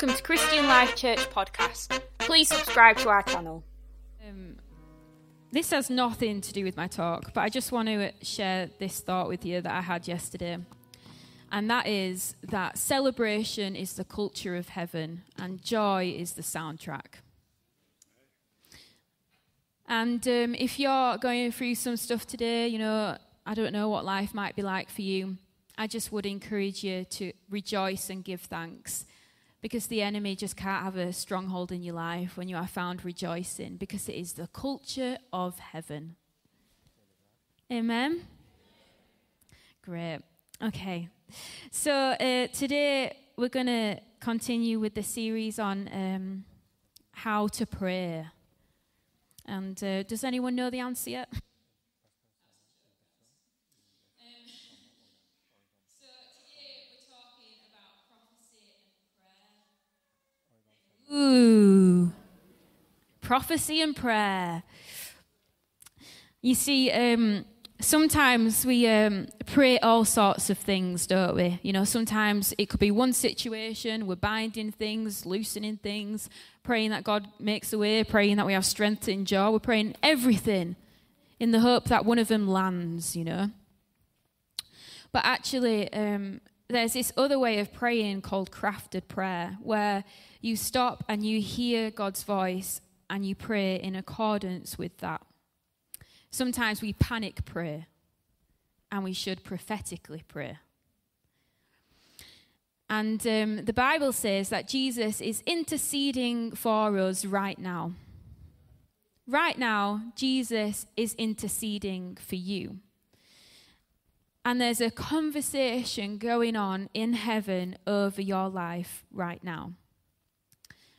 Welcome to Christian Life Church podcast. Please subscribe to our channel. This has nothing to do with my talk, but I just want to share this thought with you that I had yesterday. And that is that celebration is the culture of heaven and joy is the soundtrack. And if you're going through some stuff today, you know, I don't know what life might be like for you. I just would encourage you to rejoice and give thanks, because the enemy just can't have a stronghold in your life when you are found rejoicing, because it is the culture of heaven. Amen? Great. Okay. So today we're going to continue with the series on how to pray. And does anyone know the answer yet? Ooh, prophecy and prayer. You see, sometimes we pray all sorts of things, don't we? You know, sometimes it could be one situation, we're binding things, loosening things, praying that God makes a way, praying that we have strength to endure. We're praying everything in the hope that one of them lands, you know. But actually, there's this other way of praying called crafted prayer, where you stop and you hear God's voice and you pray in accordance with that. Sometimes we panic pray, and we should prophetically pray. And the Bible says that Jesus is interceding for us right now. Right now, Jesus is interceding for you. And there's a conversation going on in heaven over your life right now.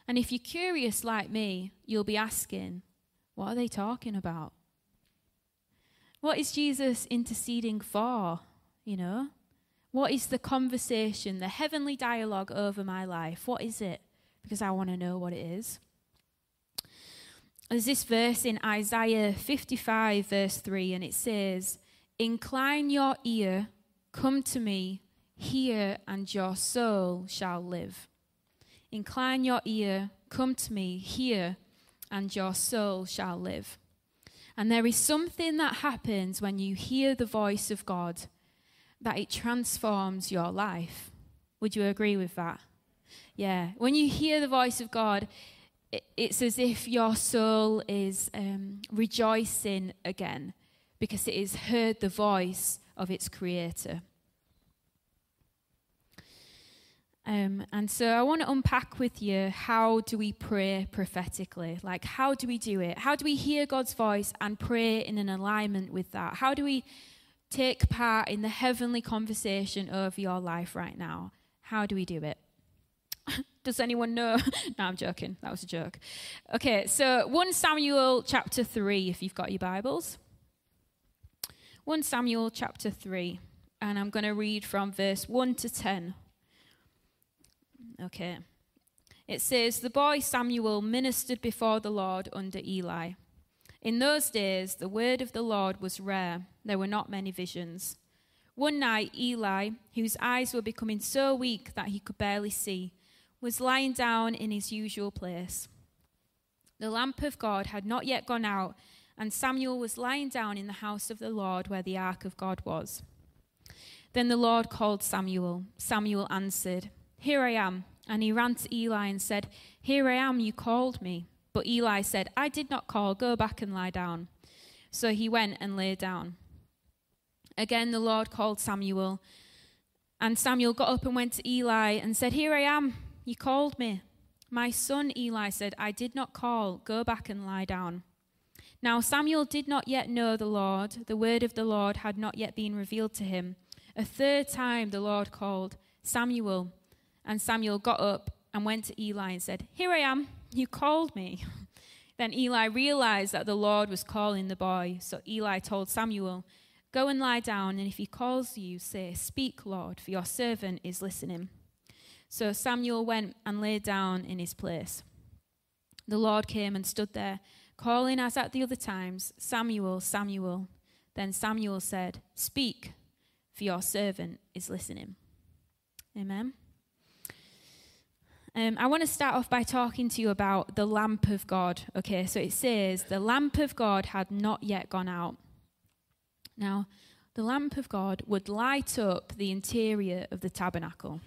And if you're curious like me, you'll be asking, what are they talking about? What is Jesus interceding for? You know, what is the conversation, the heavenly dialogue over my life? What is it? Because I want to know what it is. There's this verse in Isaiah 55, verse 3, and it says, incline your ear, come to me, hear, and your soul shall live. Incline your ear, come to me, hear, and your soul shall live. And there is something that happens when you hear the voice of God, that it transforms your life. Would you agree with that? Yeah. When you hear the voice of God, it's as if your soul is rejoicing again, because it has heard the voice of its creator. And so I want to unpack with you, how do we pray prophetically? Like, how do we do it? How do we hear God's voice and pray in an alignment with that? How do we take part in the heavenly conversation over your life right now? How do we do it? Does anyone know? No, I'm joking. That was a joke. Okay, so 1 Samuel chapter 3, if you've got your Bibles. 1 Samuel chapter 3, and I'm going to read from verse 1 to 10. Okay. It says, the boy Samuel ministered before the Lord under Eli. In those days, the word of the Lord was rare. There were not many visions. One night, Eli, whose eyes were becoming so weak that he could barely see, was lying down in his usual place. The lamp of God had not yet gone out, and Samuel was lying down in the house of the Lord where the ark of God was. Then the Lord called Samuel. Samuel answered, here I am. And he ran to Eli and said, here I am, you called me. But Eli said, I did not call, go back and lie down. So he went and lay down. Again the Lord called Samuel. And Samuel got up and went to Eli and said, here I am, you called me. My son, Eli said, I did not call, go back and lie down. Now Samuel did not yet know the Lord. The word of the Lord had not yet been revealed to him. A third time the Lord called, Samuel. And Samuel got up and went to Eli and said, here I am, you called me. Then Eli realized that the Lord was calling the boy. So Eli told Samuel, go and lie down, and if he calls you, say, speak, Lord, for your servant is listening. So Samuel went and lay down in his place. The Lord came and stood there, calling as at the other times, Samuel, Samuel. Then Samuel said, speak, for your servant is listening. Amen. I want to start off by talking to you about the lamp of God. Okay, so it says, the lamp of God had not yet gone out. Now, the lamp of God would light up the interior of the tabernacle.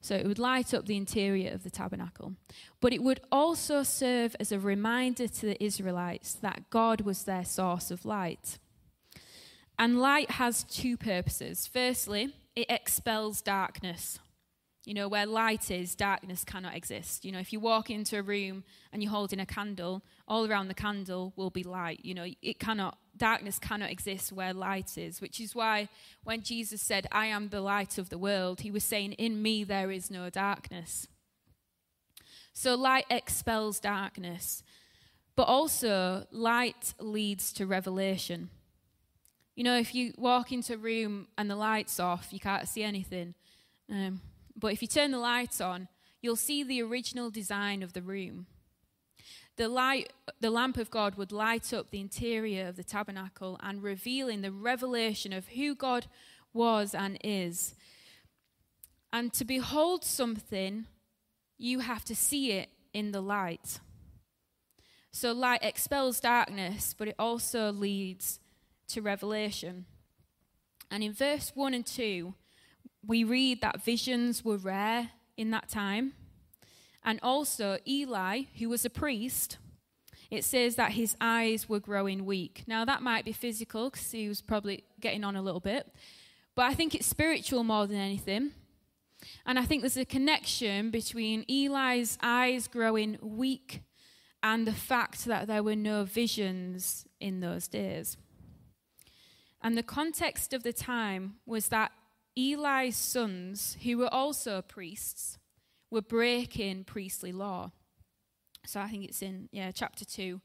So it would light up the interior of the tabernacle. But it would also serve as a reminder to the Israelites that God was their source of light. And light has two purposes. Firstly, it expels darkness. You know, where light is, darkness cannot exist. You know, if you walk into a room and you're holding a candle, all around the candle will be light. You know, darkness cannot exist where light is, which is why when Jesus said, I am the light of the world, he was saying, in me there is no darkness. So light expels darkness, but also light leads to revelation. You know, if you walk into a room and the light's off, you can't see anything. But if you turn the lights on, you'll see the original design of the room. The lamp of God would light up the interior of the tabernacle and revealing the revelation of who God was and is. And to behold something, you have to see it in the light. So light expels darkness, but it also leads to revelation. And in verse 1 and 2, we read that visions were rare in that time. And also Eli, who was a priest, it says that his eyes were growing weak. Now that might be physical because he was probably getting on a little bit. But I think it's spiritual more than anything. And I think there's a connection between Eli's eyes growing weak and the fact that there were no visions in those days. And the context of the time was that Eli's sons, who were also priests, were breaking priestly law. So I think it's in chapter 2.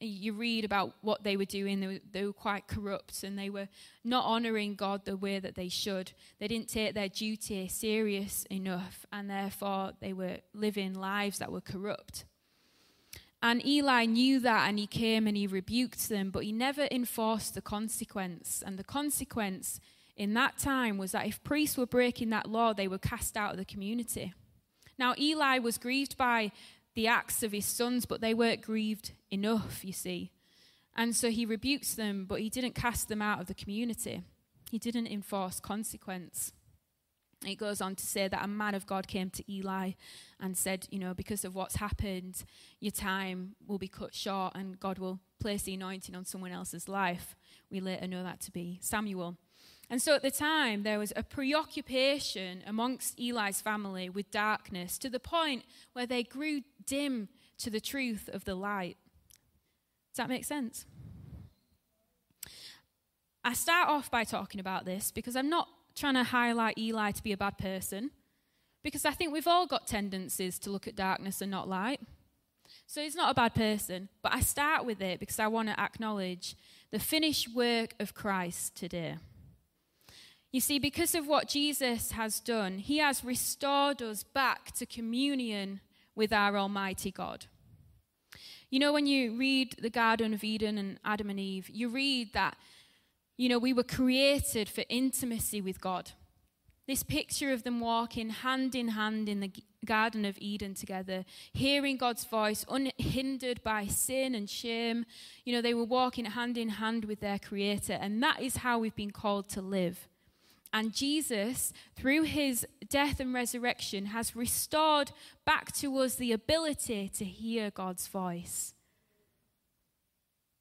You read about what they were doing. They were quite corrupt and they were not honoring God the way that they should. They didn't take their duty serious enough and therefore they were living lives that were corrupt. And Eli knew that and he came and he rebuked them, but he never enforced the consequence. And the consequence in that time was that if priests were breaking that law, they were cast out of the community. Now, Eli was grieved by the acts of his sons, but they weren't grieved enough, you see. And so he rebukes them, but he didn't cast them out of the community. He didn't enforce consequence. It goes on to say that a man of God came to Eli and said, you know, because of what's happened, your time will be cut short and God will place the anointing on someone else's life. We later know that to be Samuel. And so at the time, there was a preoccupation amongst Eli's family with darkness to the point where they grew dim to the truth of the light. Does that make sense? I start off by talking about this because I'm not trying to highlight Eli to be a bad person, because I think we've all got tendencies to look at darkness and not light. So he's not a bad person, but I start with it because I want to acknowledge the finished work of Christ today. You see, because of what Jesus has done, he has restored us back to communion with our Almighty God. You know, when you read the Garden of Eden and Adam and Eve, you read that, you know, we were created for intimacy with God. This picture of them walking hand in hand in the Garden of Eden together, hearing God's voice, unhindered by sin and shame. You know, they were walking hand in hand with their Creator, and that is how we've been called to live. And Jesus, through his death and resurrection, has restored back to us the ability to hear God's voice.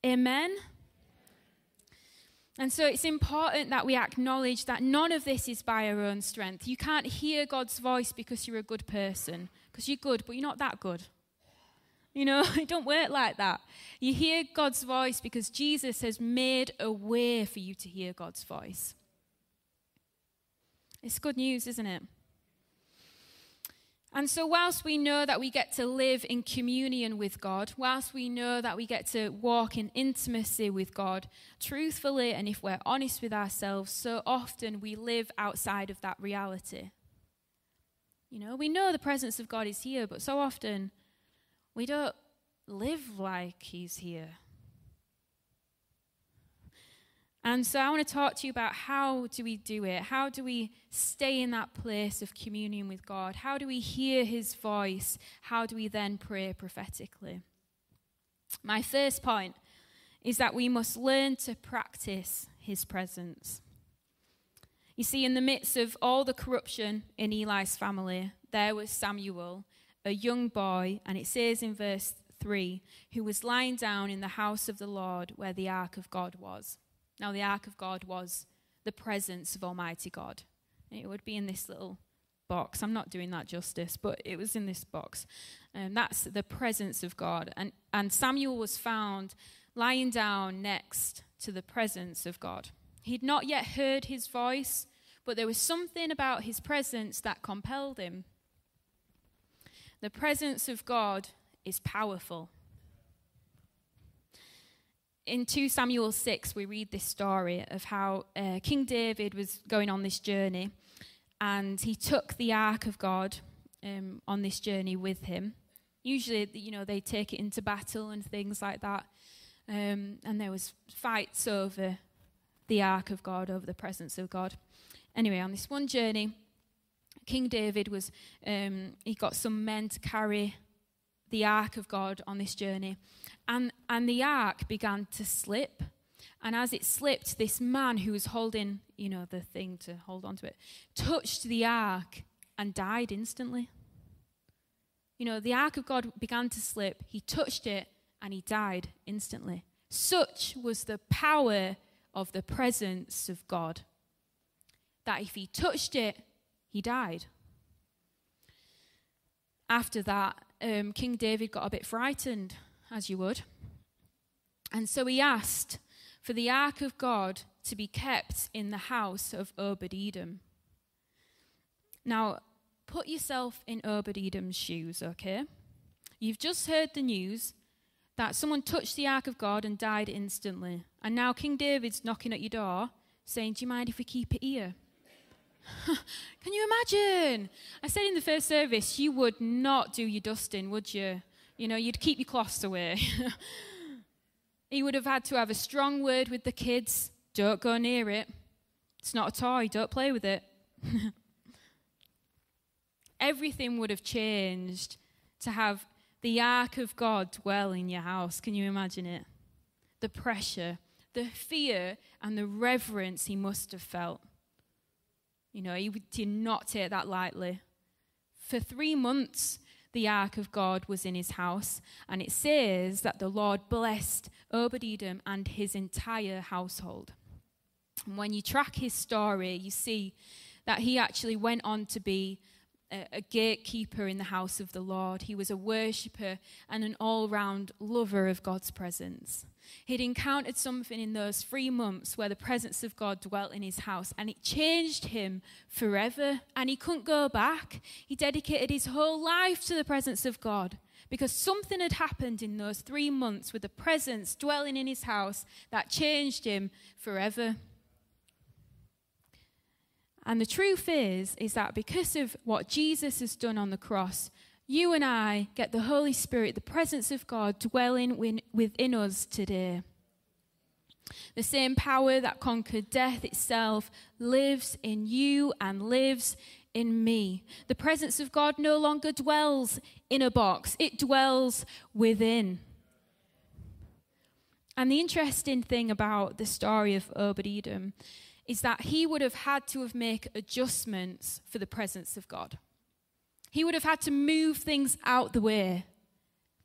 Amen? And so it's important that we acknowledge that none of this is by our own strength. You can't hear God's voice because you're a good person, because you're good, but you're not that good. You know, it don't work like that. You hear God's voice because Jesus has made a way for you to hear God's voice. It's good news, isn't it? And so whilst we know that we get to live in communion with God, whilst we know that we get to walk in intimacy with God, truthfully, and if we're honest with ourselves, so often we live outside of that reality. You know, we know the presence of God is here, but so often we don't live like he's here. And so I want to talk to you about how do we do it? How do we stay in that place of communion with God? How do we hear his voice? How do we then pray prophetically? My first point is that we must learn to practice his presence. You see, in the midst of all the corruption in Eli's family, there was Samuel, a young boy, and it says in verse 3, who was lying down in the house of the Lord where the ark of God was. Now, the ark of God was the presence of Almighty God. It would be in this little box. I'm not doing that justice, but it was in this box. That's the presence of God. And Samuel was found lying down next to the presence of God. He'd not yet heard his voice, but there was something about his presence that compelled him. The presence of God is powerful. In 2 Samuel 6, we read this story of how King David was going on this journey, and he took the Ark of God on this journey with him. Usually, you know, they take it into battle and things like that, and there was fights over the Ark of God, over the presence of God. Anyway, on this one journey, King David was he got some men to carry the Ark of God on this journey. And the Ark began to slip. And as it slipped, this man who was holding, you know, the thing to hold onto it, touched the Ark and died instantly. You know, the Ark of God began to slip. He touched it and he died instantly. Such was the power of the presence of God, that if he touched it, he died. After that, King David got a bit frightened, as you would. And so he asked for the Ark of God to be kept in the house of Obed-Edom. Now, put yourself in Obed-Edom's shoes, okay? You've just heard the news that someone touched the Ark of God and died instantly. And now King David's knocking at your door saying, do you mind if we keep it here? Can you imagine? I said in the first service, you would not do your dusting, would you? You know, you'd keep your cloths away. He would have had to have a strong word with the kids. Don't go near it. It's not a toy. Don't play with it. Everything would have changed to have the Ark of God dwell in your house. Can you imagine it? The pressure, the fear, and the reverence he must have felt. You know, he did not take that lightly. For 3 months, the Ark of God was in his house, and it says that the Lord blessed Obed-Edom and his entire household. And when you track his story, you see that he actually went on to be a gatekeeper in the house of the Lord. He was a worshipper and an all-round lover of God's presence. He'd encountered something in those 3 months where the presence of God dwelt in his house, and it changed him forever, and he couldn't go back. He dedicated his whole life to the presence of God because something had happened in those 3 months with the presence dwelling in his house that changed him forever. And the truth is that because of what Jesus has done on the cross, you and I get the Holy Spirit, the presence of God, dwelling within us today. The same power that conquered death itself lives in you and lives in me. The presence of God no longer dwells in a box. It dwells within. And the interesting thing about the story of Obed-Edom is that he would have had to have made adjustments for the presence of God. He would have had to move things out the way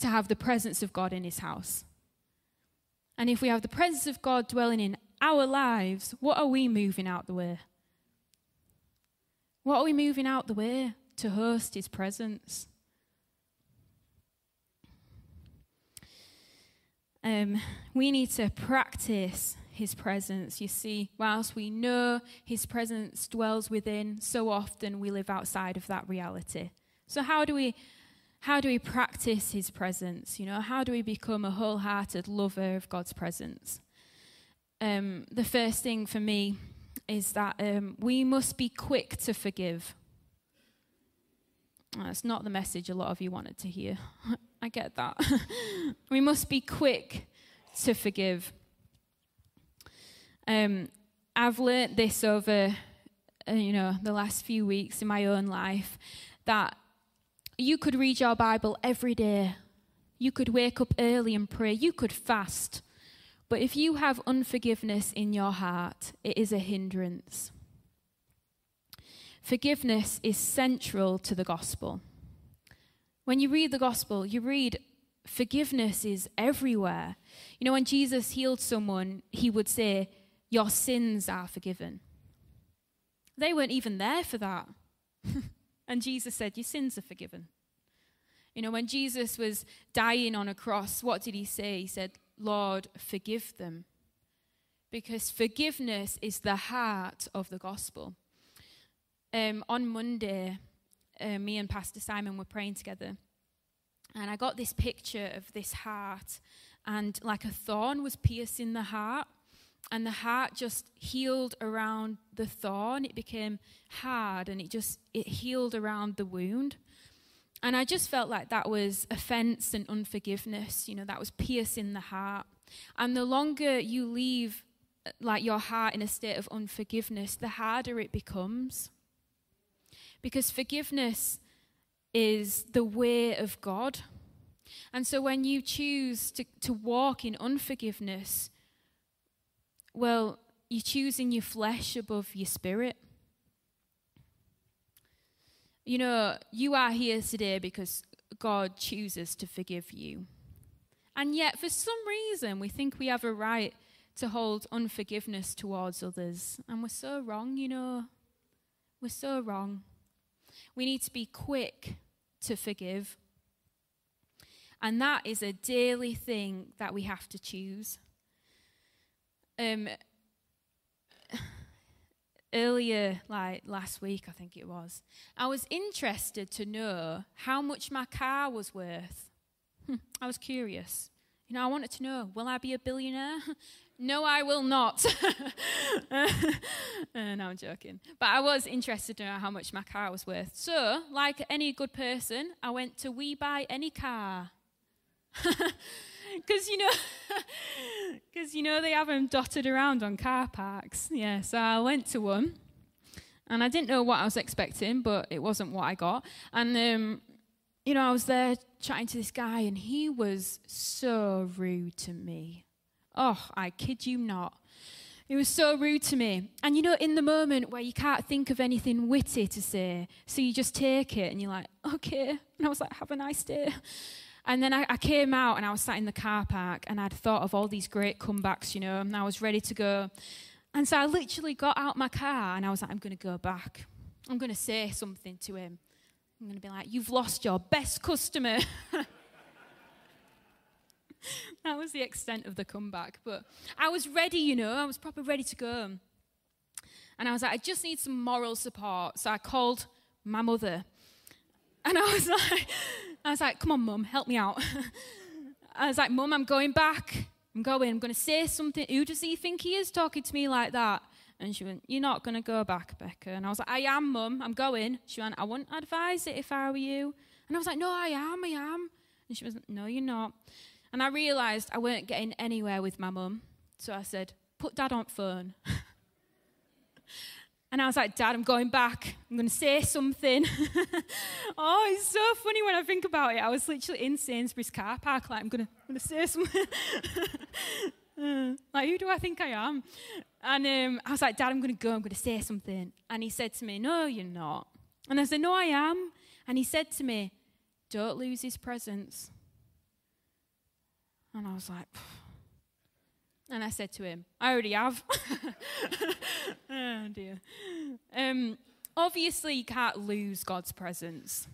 to have the presence of God in his house. And if we have the presence of God dwelling in our lives, what are we moving out the way? What are we moving out the way to host his presence? We need to practice his presence. You see, whilst we know his presence dwells within, so often we live outside of that reality. So how do we practice his presence? You know, how do we become a wholehearted lover of God's presence? The first thing for me is that we must be quick to forgive. That's not the message a lot of you wanted to hear. I get that. We must be quick to forgive. I've learnt this over, the last few weeks in my own life, that you could read your Bible every day. You could wake up early and pray. You could fast. But if you have unforgiveness in your heart, it is a hindrance. Forgiveness is central to the gospel. When you read the gospel, you read forgiveness is everywhere. You know, when Jesus healed someone, he would say, "Your sins are forgiven." They weren't even there for that. And Jesus said, "Your sins are forgiven." You know, when Jesus was dying on a cross, what did he say? He said, "Lord, forgive them." Because forgiveness is the heart of the gospel. On Monday, me and Pastor Simon were praying together. And I got this picture of this heart. And like a thorn was piercing the heart. And the heart just healed around the thorn. It became hard and it healed around the wound. And I just felt like that was offense and unforgiveness. You know, that was piercing the heart. And the longer you leave like your heart in a state of unforgiveness, the harder it becomes. Because forgiveness is the way of God. And so when you choose to walk in unforgiveness, well, you're choosing your flesh above your spirit. You know, you are here today because God chooses to forgive you. And yet, for some reason, we think we have a right to hold unforgiveness towards others. And we're so wrong, you know. We're so wrong. We need to be quick to forgive. And that is a daily thing that we have to choose. Earlier, like last week, I think it was, I was interested to know how much my car was worth. I was curious. You know, I wanted to know, will I be a billionaire? No, I will not. No, I'm joking. But I was interested to know how much my car was worth. So, like any good person, I went to We Buy Any Car. Because they have them dotted around on car parks. Yeah, so I went to one, and I didn't know what I was expecting, but it wasn't what I got. And, I was there chatting to this guy, and he was so rude to me. Oh, I kid you not. He was so rude to me. And, you know, in the moment where you can't think of anything witty to say, so you just take it, and you're like, okay. And I was like, have a nice day. And then I came out and I was sat in the car park and I'd thought of all these great comebacks, you know, and I was ready to go. And so I literally got out my car and I was like, I'm going to go back. I'm going to say something to him. I'm going to be like, you've lost your best customer. That was the extent of the comeback. But I was ready, you know, I was proper ready to go. And I was like, I just need some moral support. So I called my mother. And I was like, come on, Mum, help me out. I was like, Mum, I'm going back. I'm going to say something. Who does he think he is talking to me like that? And she went, you're not going to go back, Becca. And I was like, I am, Mum, I'm going. She went, I wouldn't advise it if I were you. And I was like, no, I am. And she was like, no, you're not. And I realized I weren't getting anywhere with my mum. So I said, put Dad on phone. And I was like, Dad, I'm going back. I'm going to say something. Oh, it's so funny when I think about it. I was literally in Sainsbury's car park, like, I'm going to say something. Like, who do I think I am? And I was like, Dad, I'm going to go. I'm going to say something. And he said to me, no, you're not. And I said, no, I am. And he said to me, don't lose his presence. And I was like, phew. And I said to him, I already have. Oh, dear. Obviously, you can't lose God's presence.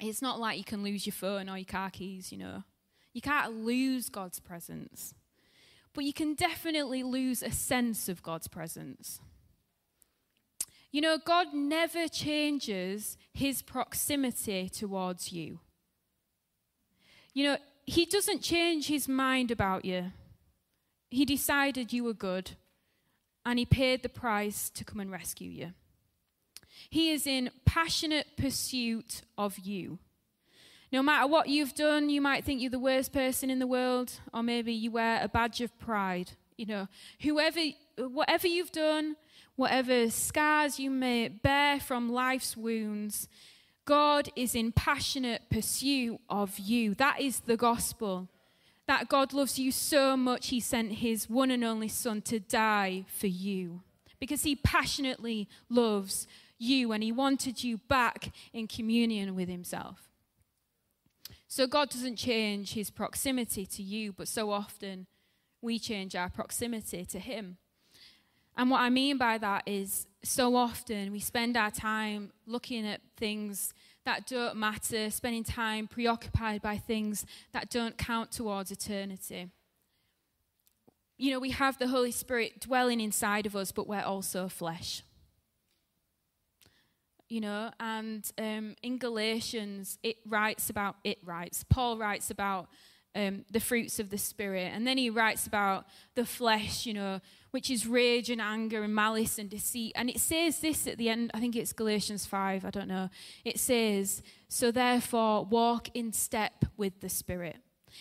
It's not like you can lose your phone or your car keys, you know. You can't lose God's presence. But you can definitely lose a sense of God's presence. You know, God never changes his proximity towards you. You know, he doesn't change his mind about you. He decided you were good, and he paid the price to come and rescue you. He is in passionate pursuit of you. No matter what you've done, you might think you're the worst person in the world, or maybe you wear a badge of pride. You know, whoever whatever you've done, whatever scars you may bear from life's wounds, God is in passionate pursuit of you. That is the gospel. That God loves you so much, he sent his one and only son to die for you. Because he passionately loves you and he wanted you back in communion with himself. So God doesn't change his proximity to you, but so often we change our proximity to him. And what I mean by that is so often we spend our time looking at things that don't matter, spending time preoccupied by things that don't count towards eternity. You know, we have the Holy Spirit dwelling inside of us, but we're also flesh. You know, and in Galatians, Paul writes about the fruits of the Spirit, and then he writes about the flesh, you know, which is rage and anger and malice and deceit. And it says this at the end, I think it's Galatians 5, I don't know. It says, so therefore walk in step with the Spirit.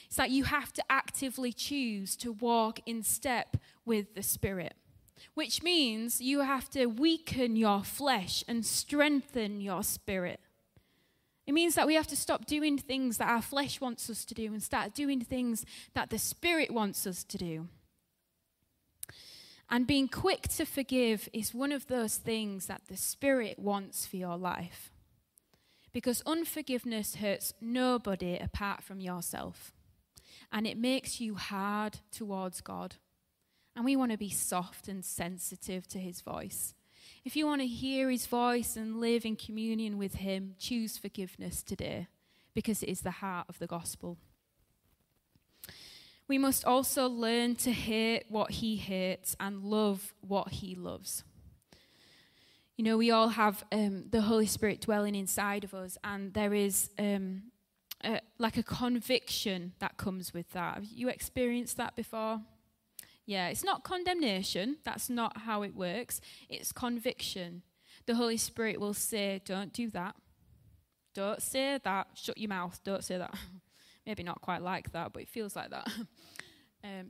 It's like you have to actively choose to walk in step with the Spirit, which means you have to weaken your flesh and strengthen your spirit. It means that we have to stop doing things that our flesh wants us to do and start doing things that the Spirit wants us to do. And being quick to forgive is one of those things that the Spirit wants for your life. Because unforgiveness hurts nobody apart from yourself. And it makes you hard towards God. And we want to be soft and sensitive to his voice. If you want to hear his voice and live in communion with him, choose forgiveness today, because it is the heart of the gospel. We must also learn to hate what he hates and love what he loves. You know, we all have the Holy Spirit dwelling inside of us, and there is like a conviction that comes with that. Have you experienced that before? Yeah, it's not condemnation. That's not how it works. It's conviction. The Holy Spirit will say, don't do that. Don't say that. Shut your mouth. Don't say that. Maybe not quite like that, but it feels like that.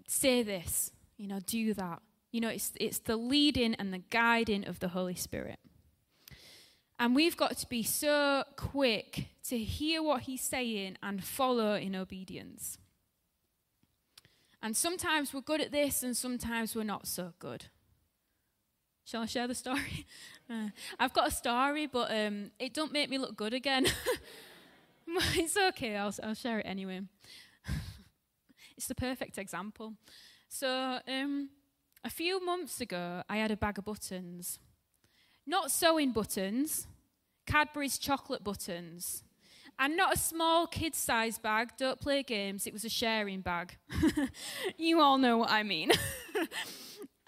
Say this. You know, do that. You know, it's the leading and the guiding of the Holy Spirit. And we've got to be so quick to hear what he's saying and follow in obedience. And sometimes we're good at this and sometimes we're not so good. Shall I share the story? I've got a story, but it don't make me look good again. It's okay, I'll share it anyway. It's the perfect example. So a few months ago, I had a bag of buttons. Not sewing buttons, Cadbury's chocolate buttons. And not a small kid-sized bag, don't play games, it was a sharing bag. You all know what I mean.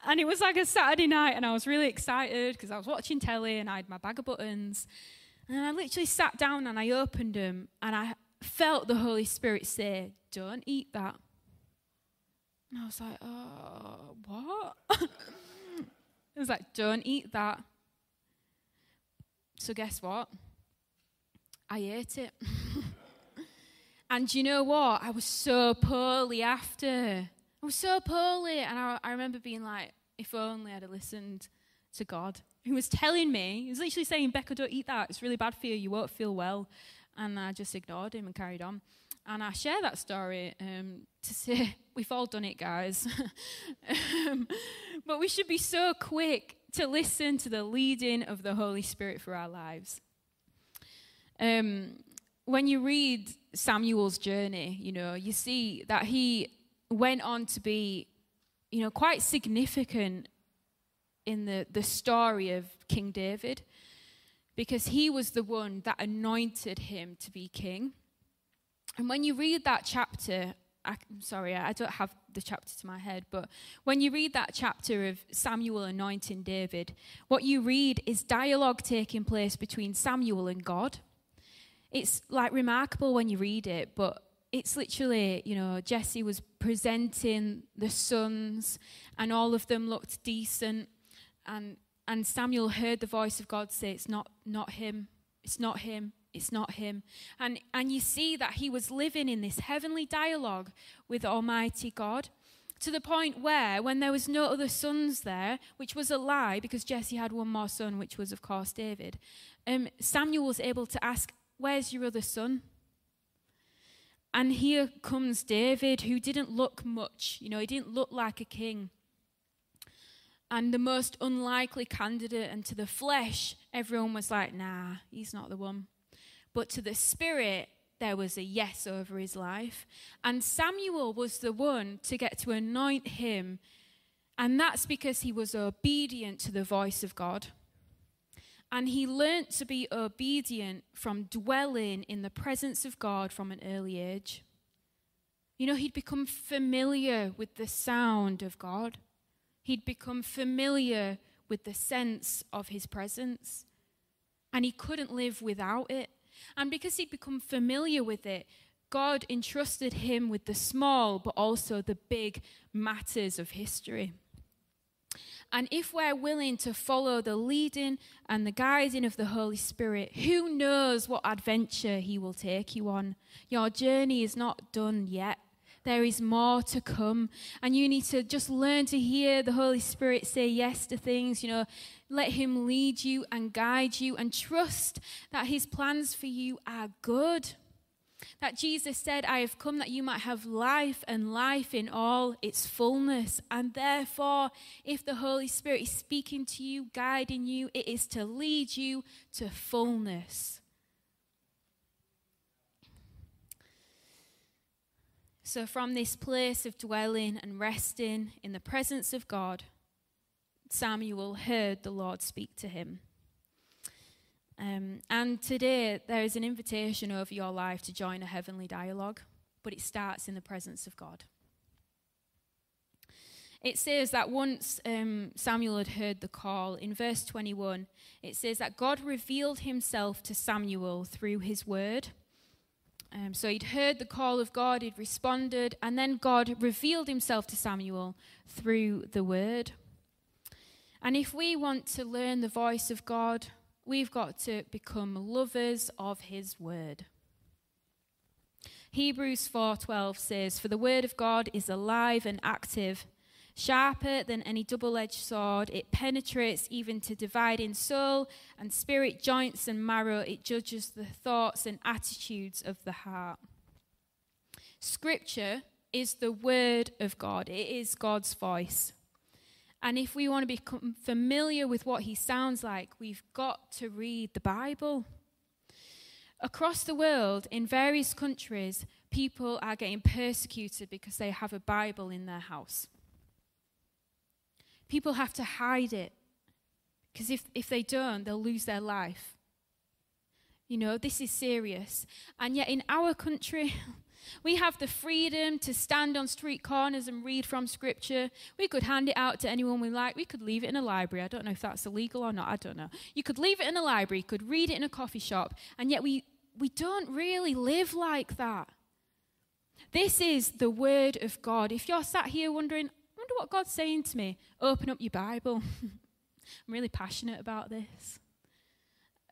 And it was like a Saturday night and I was really excited because I was watching telly and I had my bag of buttons. And I literally sat down and I opened them and I felt the Holy Spirit say, don't eat that. And I was like, oh, what? It was like, don't eat that. So guess what? I ate it. And you know what? I was so poorly after. I was so poorly. And I remember being like, if only I'd have listened to God, who was telling me, he was literally saying, Becca, don't eat that. It's really bad for you. You won't feel well. And I just ignored him and carried on. And I share that story to say, we've all done it, guys. But we should be so quick to listen to the leading of the Holy Spirit for our lives. When you read Samuel's journey, you know, you see that he went on to be, you know, quite significant in the story of King David, because he was the one that anointed him to be king. And when you read that chapter, I'm sorry, I don't have the chapter to my head, but when you read that chapter of Samuel anointing David, what you read is dialogue taking place between Samuel and God. It's like remarkable when you read it, but it's literally, you know, Jesse was presenting the sons and all of them looked decent. And Samuel heard the voice of God say, it's not him, it's not him, it's not him. And you see that he was living in this heavenly dialogue with Almighty God. to the point where when there was no other sons there, which was a lie because Jesse had one more son, which was, of course, David, Samuel was able to ask, where's your other son? And here comes David, who didn't look much. You know, he didn't look like a king. And the most unlikely candidate, and to the flesh, everyone was like, nah, he's not the one. But to the spirit, there was a yes over his life. And Samuel was the one to get to anoint him. And that's because he was obedient to the voice of God. And he learnt to be obedient from dwelling in the presence of God from an early age. You know, he'd become familiar with the sound of God. He'd become familiar with the sense of his presence. And he couldn't live without it. And because he'd become familiar with it, God entrusted him with the small but also the big matters of history. And if we're willing to follow the leading and the guiding of the Holy Spirit, who knows what adventure he will take you on? Your journey is not done yet. There is more to come. And you need to just learn to hear the Holy Spirit say yes to things. You know, let him lead you and guide you, and trust that his plans for you are good. That Jesus said, I have come that you might have life, and life in all its fullness. And therefore, if the Holy Spirit is speaking to you, guiding you, it is to lead you to fullness. So from this place of dwelling and resting in the presence of God, Samuel heard the Lord speak to him. And today there is an invitation over your life to join a heavenly dialogue, but it starts in the presence of God. It says that once Samuel had heard the call, in verse 21, it says that God revealed himself to Samuel through his word. So he'd heard the call of God, he'd responded, and then God revealed himself to Samuel through the word. And if we want to learn the voice of God, we've got to become lovers of his word. Hebrews 4:12 says, for the word of God is alive and active, sharper than any double-edged sword. It penetrates even to dividing soul and spirit, joints and marrow. It judges the thoughts and attitudes of the heart. Scripture is the word of God. It is God's voice. And if we want to become familiar with what he sounds like, we've got to read the Bible. Across the world, in various countries, people are getting persecuted because they have a Bible in their house. People have to hide it, because if they don't, they'll lose their life. You know, this is serious. And yet in our country, we have the freedom to stand on street corners and read from Scripture. We could hand it out to anyone we like. We could leave it in a library. I don't know if that's illegal or not. I don't know. You could leave it in a library. You could read it in a coffee shop. And yet we don't really live like that. This is the word of God. If you're sat here wondering, I wonder what God's saying to me, open up your Bible. I'm really passionate about this.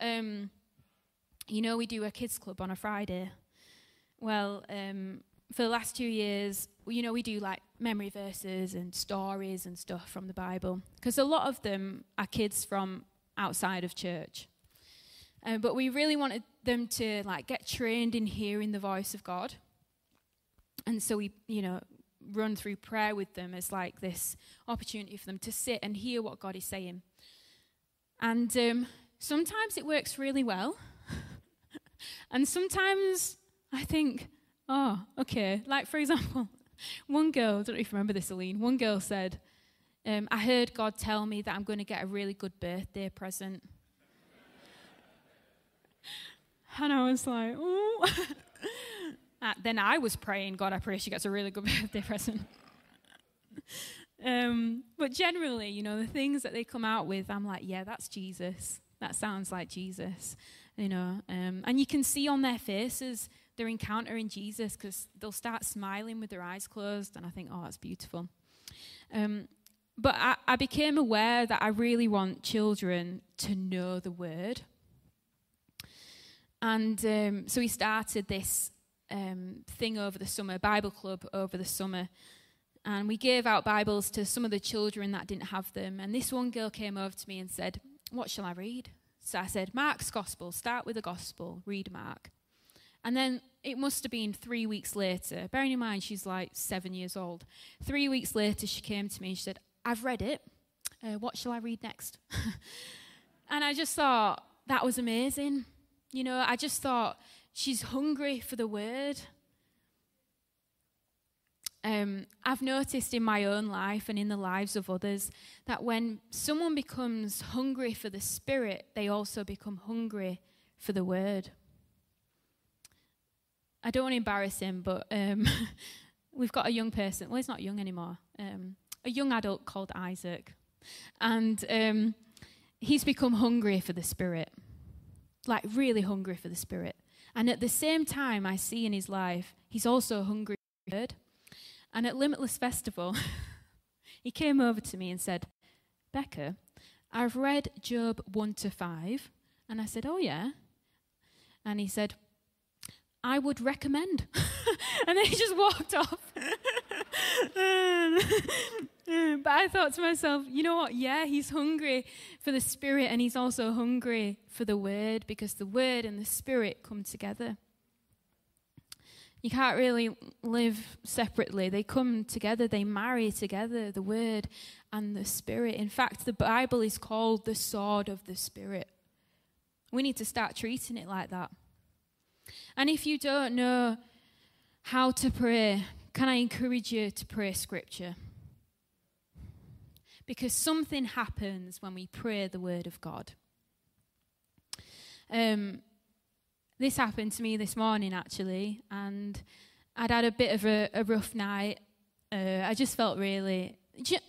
You know, we do a kids club on a Friday. Well, for the last 2 years, you know, we do like memory verses and stories and stuff from the Bible, because a lot of them are kids from outside of church. But we really wanted them to like get trained in hearing the voice of God. And so we, you know, run through prayer with them as like this opportunity for them to sit and hear what God is saying. And sometimes it works really well. And sometimes I think, oh, okay. Like, for example, one girl, I don't know if you remember this, Aline, one girl said, I heard God tell me that I'm going to get a really good birthday present. And I was like, oh. Then I was praying, God, I pray she gets a really good birthday present. But generally, you know, the things that they come out with, I'm like, yeah, that's Jesus. That sounds like Jesus, you know. And you can see on their faces they're encountering Jesus, because they'll start smiling with their eyes closed, and I think, oh, that's beautiful. But I became aware that I really want children to know the word. And so we started this thing over the summer, Bible club over the summer, And we gave out Bibles to some of the children that didn't have them. And this one girl came over to me and said, "What shall I read?" So I said, "Mark's Gospel. Start with the Gospel. Read Mark." And then it must have been 3 weeks later. Bearing in mind, she's like 7 years old. 3 weeks later, she came to me and she said, "I've read it. What shall I read next?" And I just thought, that was amazing. You know, I just thought, she's hungry for the word. I've noticed in my own life and in the lives of others that when someone becomes hungry for the Spirit, they also become hungry for the word. I don't want to embarrass him, but we've got a young person. Well, he's not young anymore. A young adult called Isaac. And he's become hungry for the Spirit, like really hungry for the Spirit. And at the same time, I see in his life, he's also hungry for the word. And at Limitless Festival, he came over to me and said, "Becca, I've read Job 1-5. And I said, "Oh, yeah." And he said, "I would recommend." And then he just walked off. But I thought to myself, you know what? Yeah, he's hungry for the Spirit, and he's also hungry for the word, because the word and the Spirit come together. You can't really live separately. They come together. They marry together, the word and the Spirit. In fact, the Bible is called the sword of the Spirit. We need to start treating it like that. And if you don't know how to pray, can I encourage you to pray Scripture? Because something happens when we pray the Word of God. This happened to me this morning, actually, and I'd had a bit of a rough night. I just felt really,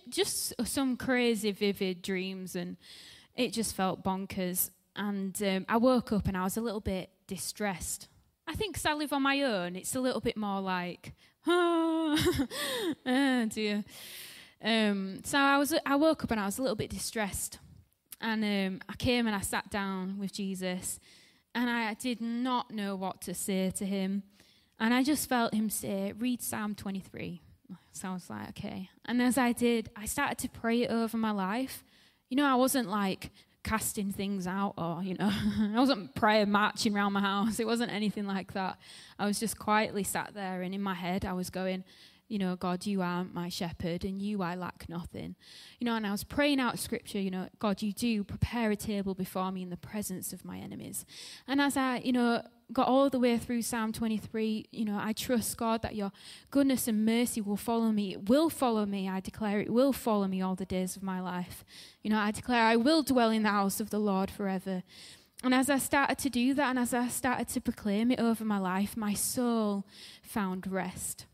just some crazy, vivid dreams, and it just felt bonkers. And I woke up and I was a little bit distressed. I think because I live on my own, it's a little bit more like, oh, oh dear. So I woke up and I was a little bit distressed. And I came and I sat down with Jesus. And I did not know what to say to him. And I just felt him say, "Read Psalm 23. So I was like, okay. And as I did, I started to pray it over my life. You know, I wasn't like casting things out, or, you know, I wasn't prayer marching around my house. It wasn't anything like that. I was just quietly sat there, and in my head I was going, you know, "God, you are my shepherd, and you I lack nothing." You know, and I was praying out Scripture, you know, "God, you do prepare a table before me in the presence of my enemies." And as I, you know, got all the way through Psalm 23, you know, "I trust, God, that your goodness and mercy will follow me. It will follow me, I declare. It will follow me all the days of my life. You know, I declare I will dwell in the house of the Lord forever." And as I started to do that, and as I started to proclaim it over my life, my soul found rest.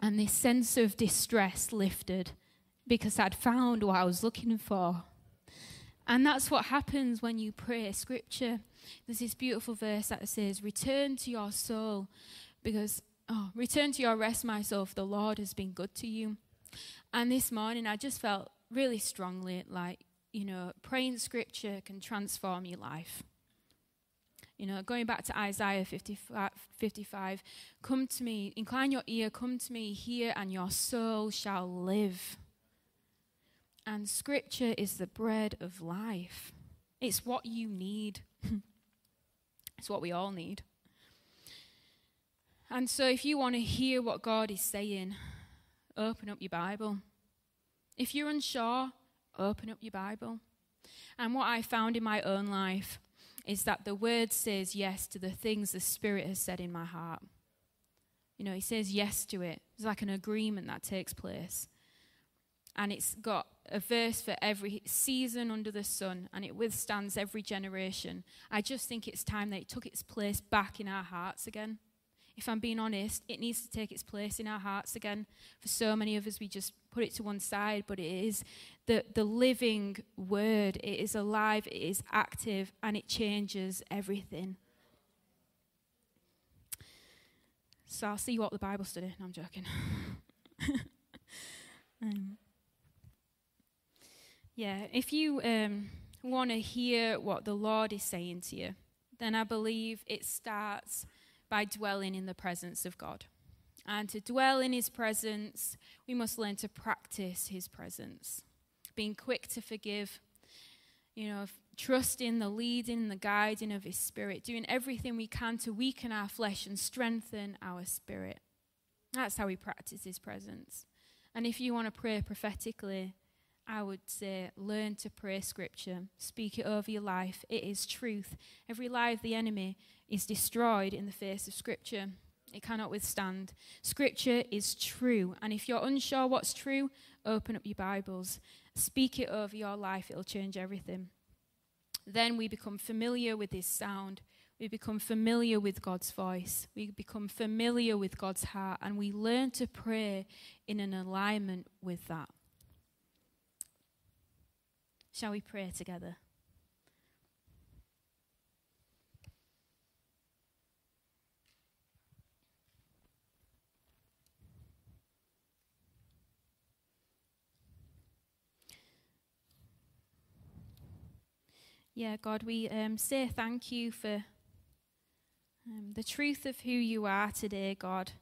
And this sense of distress lifted, because I'd found what I was looking for. And that's what happens when you pray Scripture. There's this beautiful verse that says, "Return to your soul, because return to your rest, my soul, for the Lord has been good to you." And this morning, I just felt really strongly like, you know, praying Scripture can transform your life. You know, going back to Isaiah 55, "Come to me, incline your ear, come to me, hear, and your soul shall live." And Scripture is the bread of life. It's what you need. It's what we all need. And so if you want to hear what God is saying, open up your Bible. If you're unsure, open up your Bible. And what I found in my own life is that the Word says yes to the things the Spirit has said in my heart. You know, he says yes to it. It's like an agreement that takes place. And it's got a verse for every season under the sun, and it withstands every generation. I just think it's time that it took its place back in our hearts again. If I'm being honest, it needs to take its place in our hearts again. For so many of us, we just put it to one side, but it is the living Word. It is alive, it is active, and it changes everything. So I'll see you at the Bible study. No, I'm joking. Yeah, if you want to hear what the Lord is saying to you, then I believe it starts by dwelling in the presence of God. And to dwell in his presence, we must learn to practice his presence. Being quick to forgive, trusting the leading and the guiding of his spirit, doing everything we can to weaken our flesh and strengthen our spirit. That's how we practice his presence. And if you want to pray prophetically, I would say learn to pray scripture. Speak it over your life. It is truth. Every lie of the enemy is destroyed in the face of scripture. It cannot withstand. Scripture is true. And if you're unsure what's true, open up your Bibles. Speak it over your life. It'll change everything. Then we become familiar with his sound. We become familiar with God's voice. We become familiar with God's heart, and we learn to pray in an alignment with that. Shall we pray together? Yeah, God, we say thank you for the truth of who you are today, God.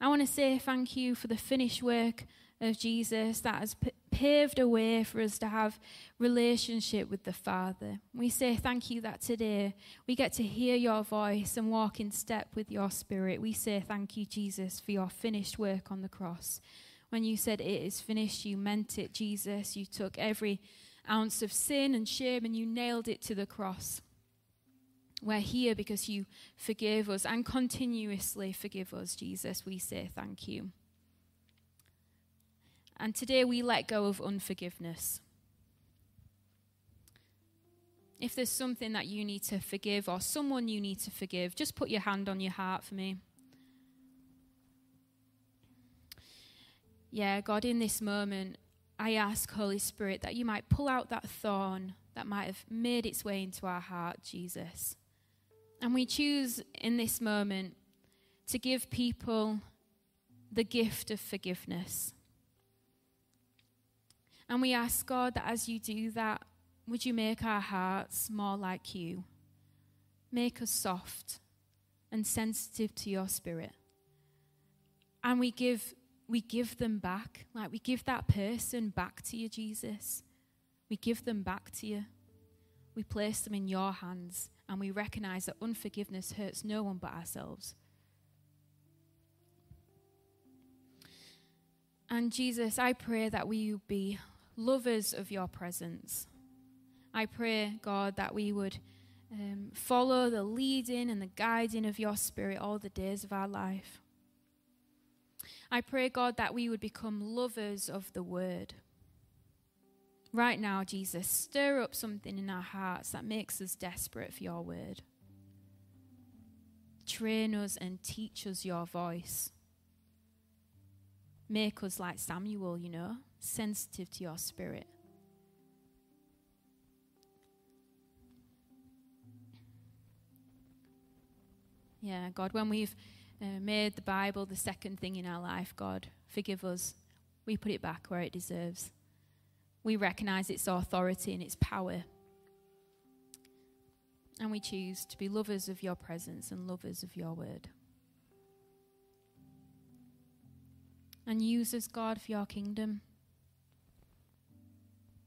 I want to say thank you for the finished work of Jesus that has paved a way for us to have relationship with the Father. We say thank you that today we get to hear your voice and walk in step with your spirit. We say thank you, Jesus, for your finished work on the cross. When you said it is finished, you meant it, Jesus. You took every ounce of sin and shame and you nailed it to the cross. We're here because you forgave us and continuously forgive us, Jesus. We say thank you. And today we let go of unforgiveness. If there's something that you need to forgive or someone you need to forgive, just put your hand on your heart for me. Yeah, God, in this moment, I ask, Holy Spirit, that you might pull out that thorn that might have made its way into our heart, Jesus. And we choose in this moment to give people the gift of forgiveness. And we ask, God, that as you do that, would you make our hearts more like you? Make us soft and sensitive to your spirit. And we give them back. Like, we give that person back to you, Jesus. We give them back to you. We place them in your hands, and we recognize that unforgiveness hurts no one but ourselves. And Jesus, I pray that we would be lovers of your presence. I pray, God, that we would follow the leading and the guiding of your spirit all the days of our life. I pray, God, that we would become lovers of the word. Right now, Jesus, stir up something in our hearts that makes us desperate for your word. Train us and teach us your voice. Make us like Samuel, sensitive to your spirit. Yeah, God, when we've made the Bible the second thing in our life, God, forgive us. We put it back where it deserves. We recognize its authority and its power. And we choose to be lovers of your presence and lovers of your word. And use us, God, for your kingdom.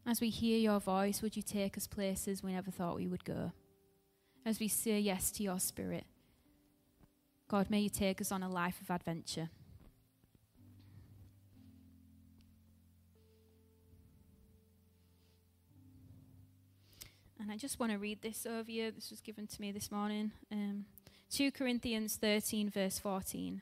As we hear your voice, would you take us places we never thought we would go? As we say yes to your spirit, God, may you take us on a life of adventure. And I just want to read this over you. This was given to me this morning. 2 Corinthians 13, verse 14.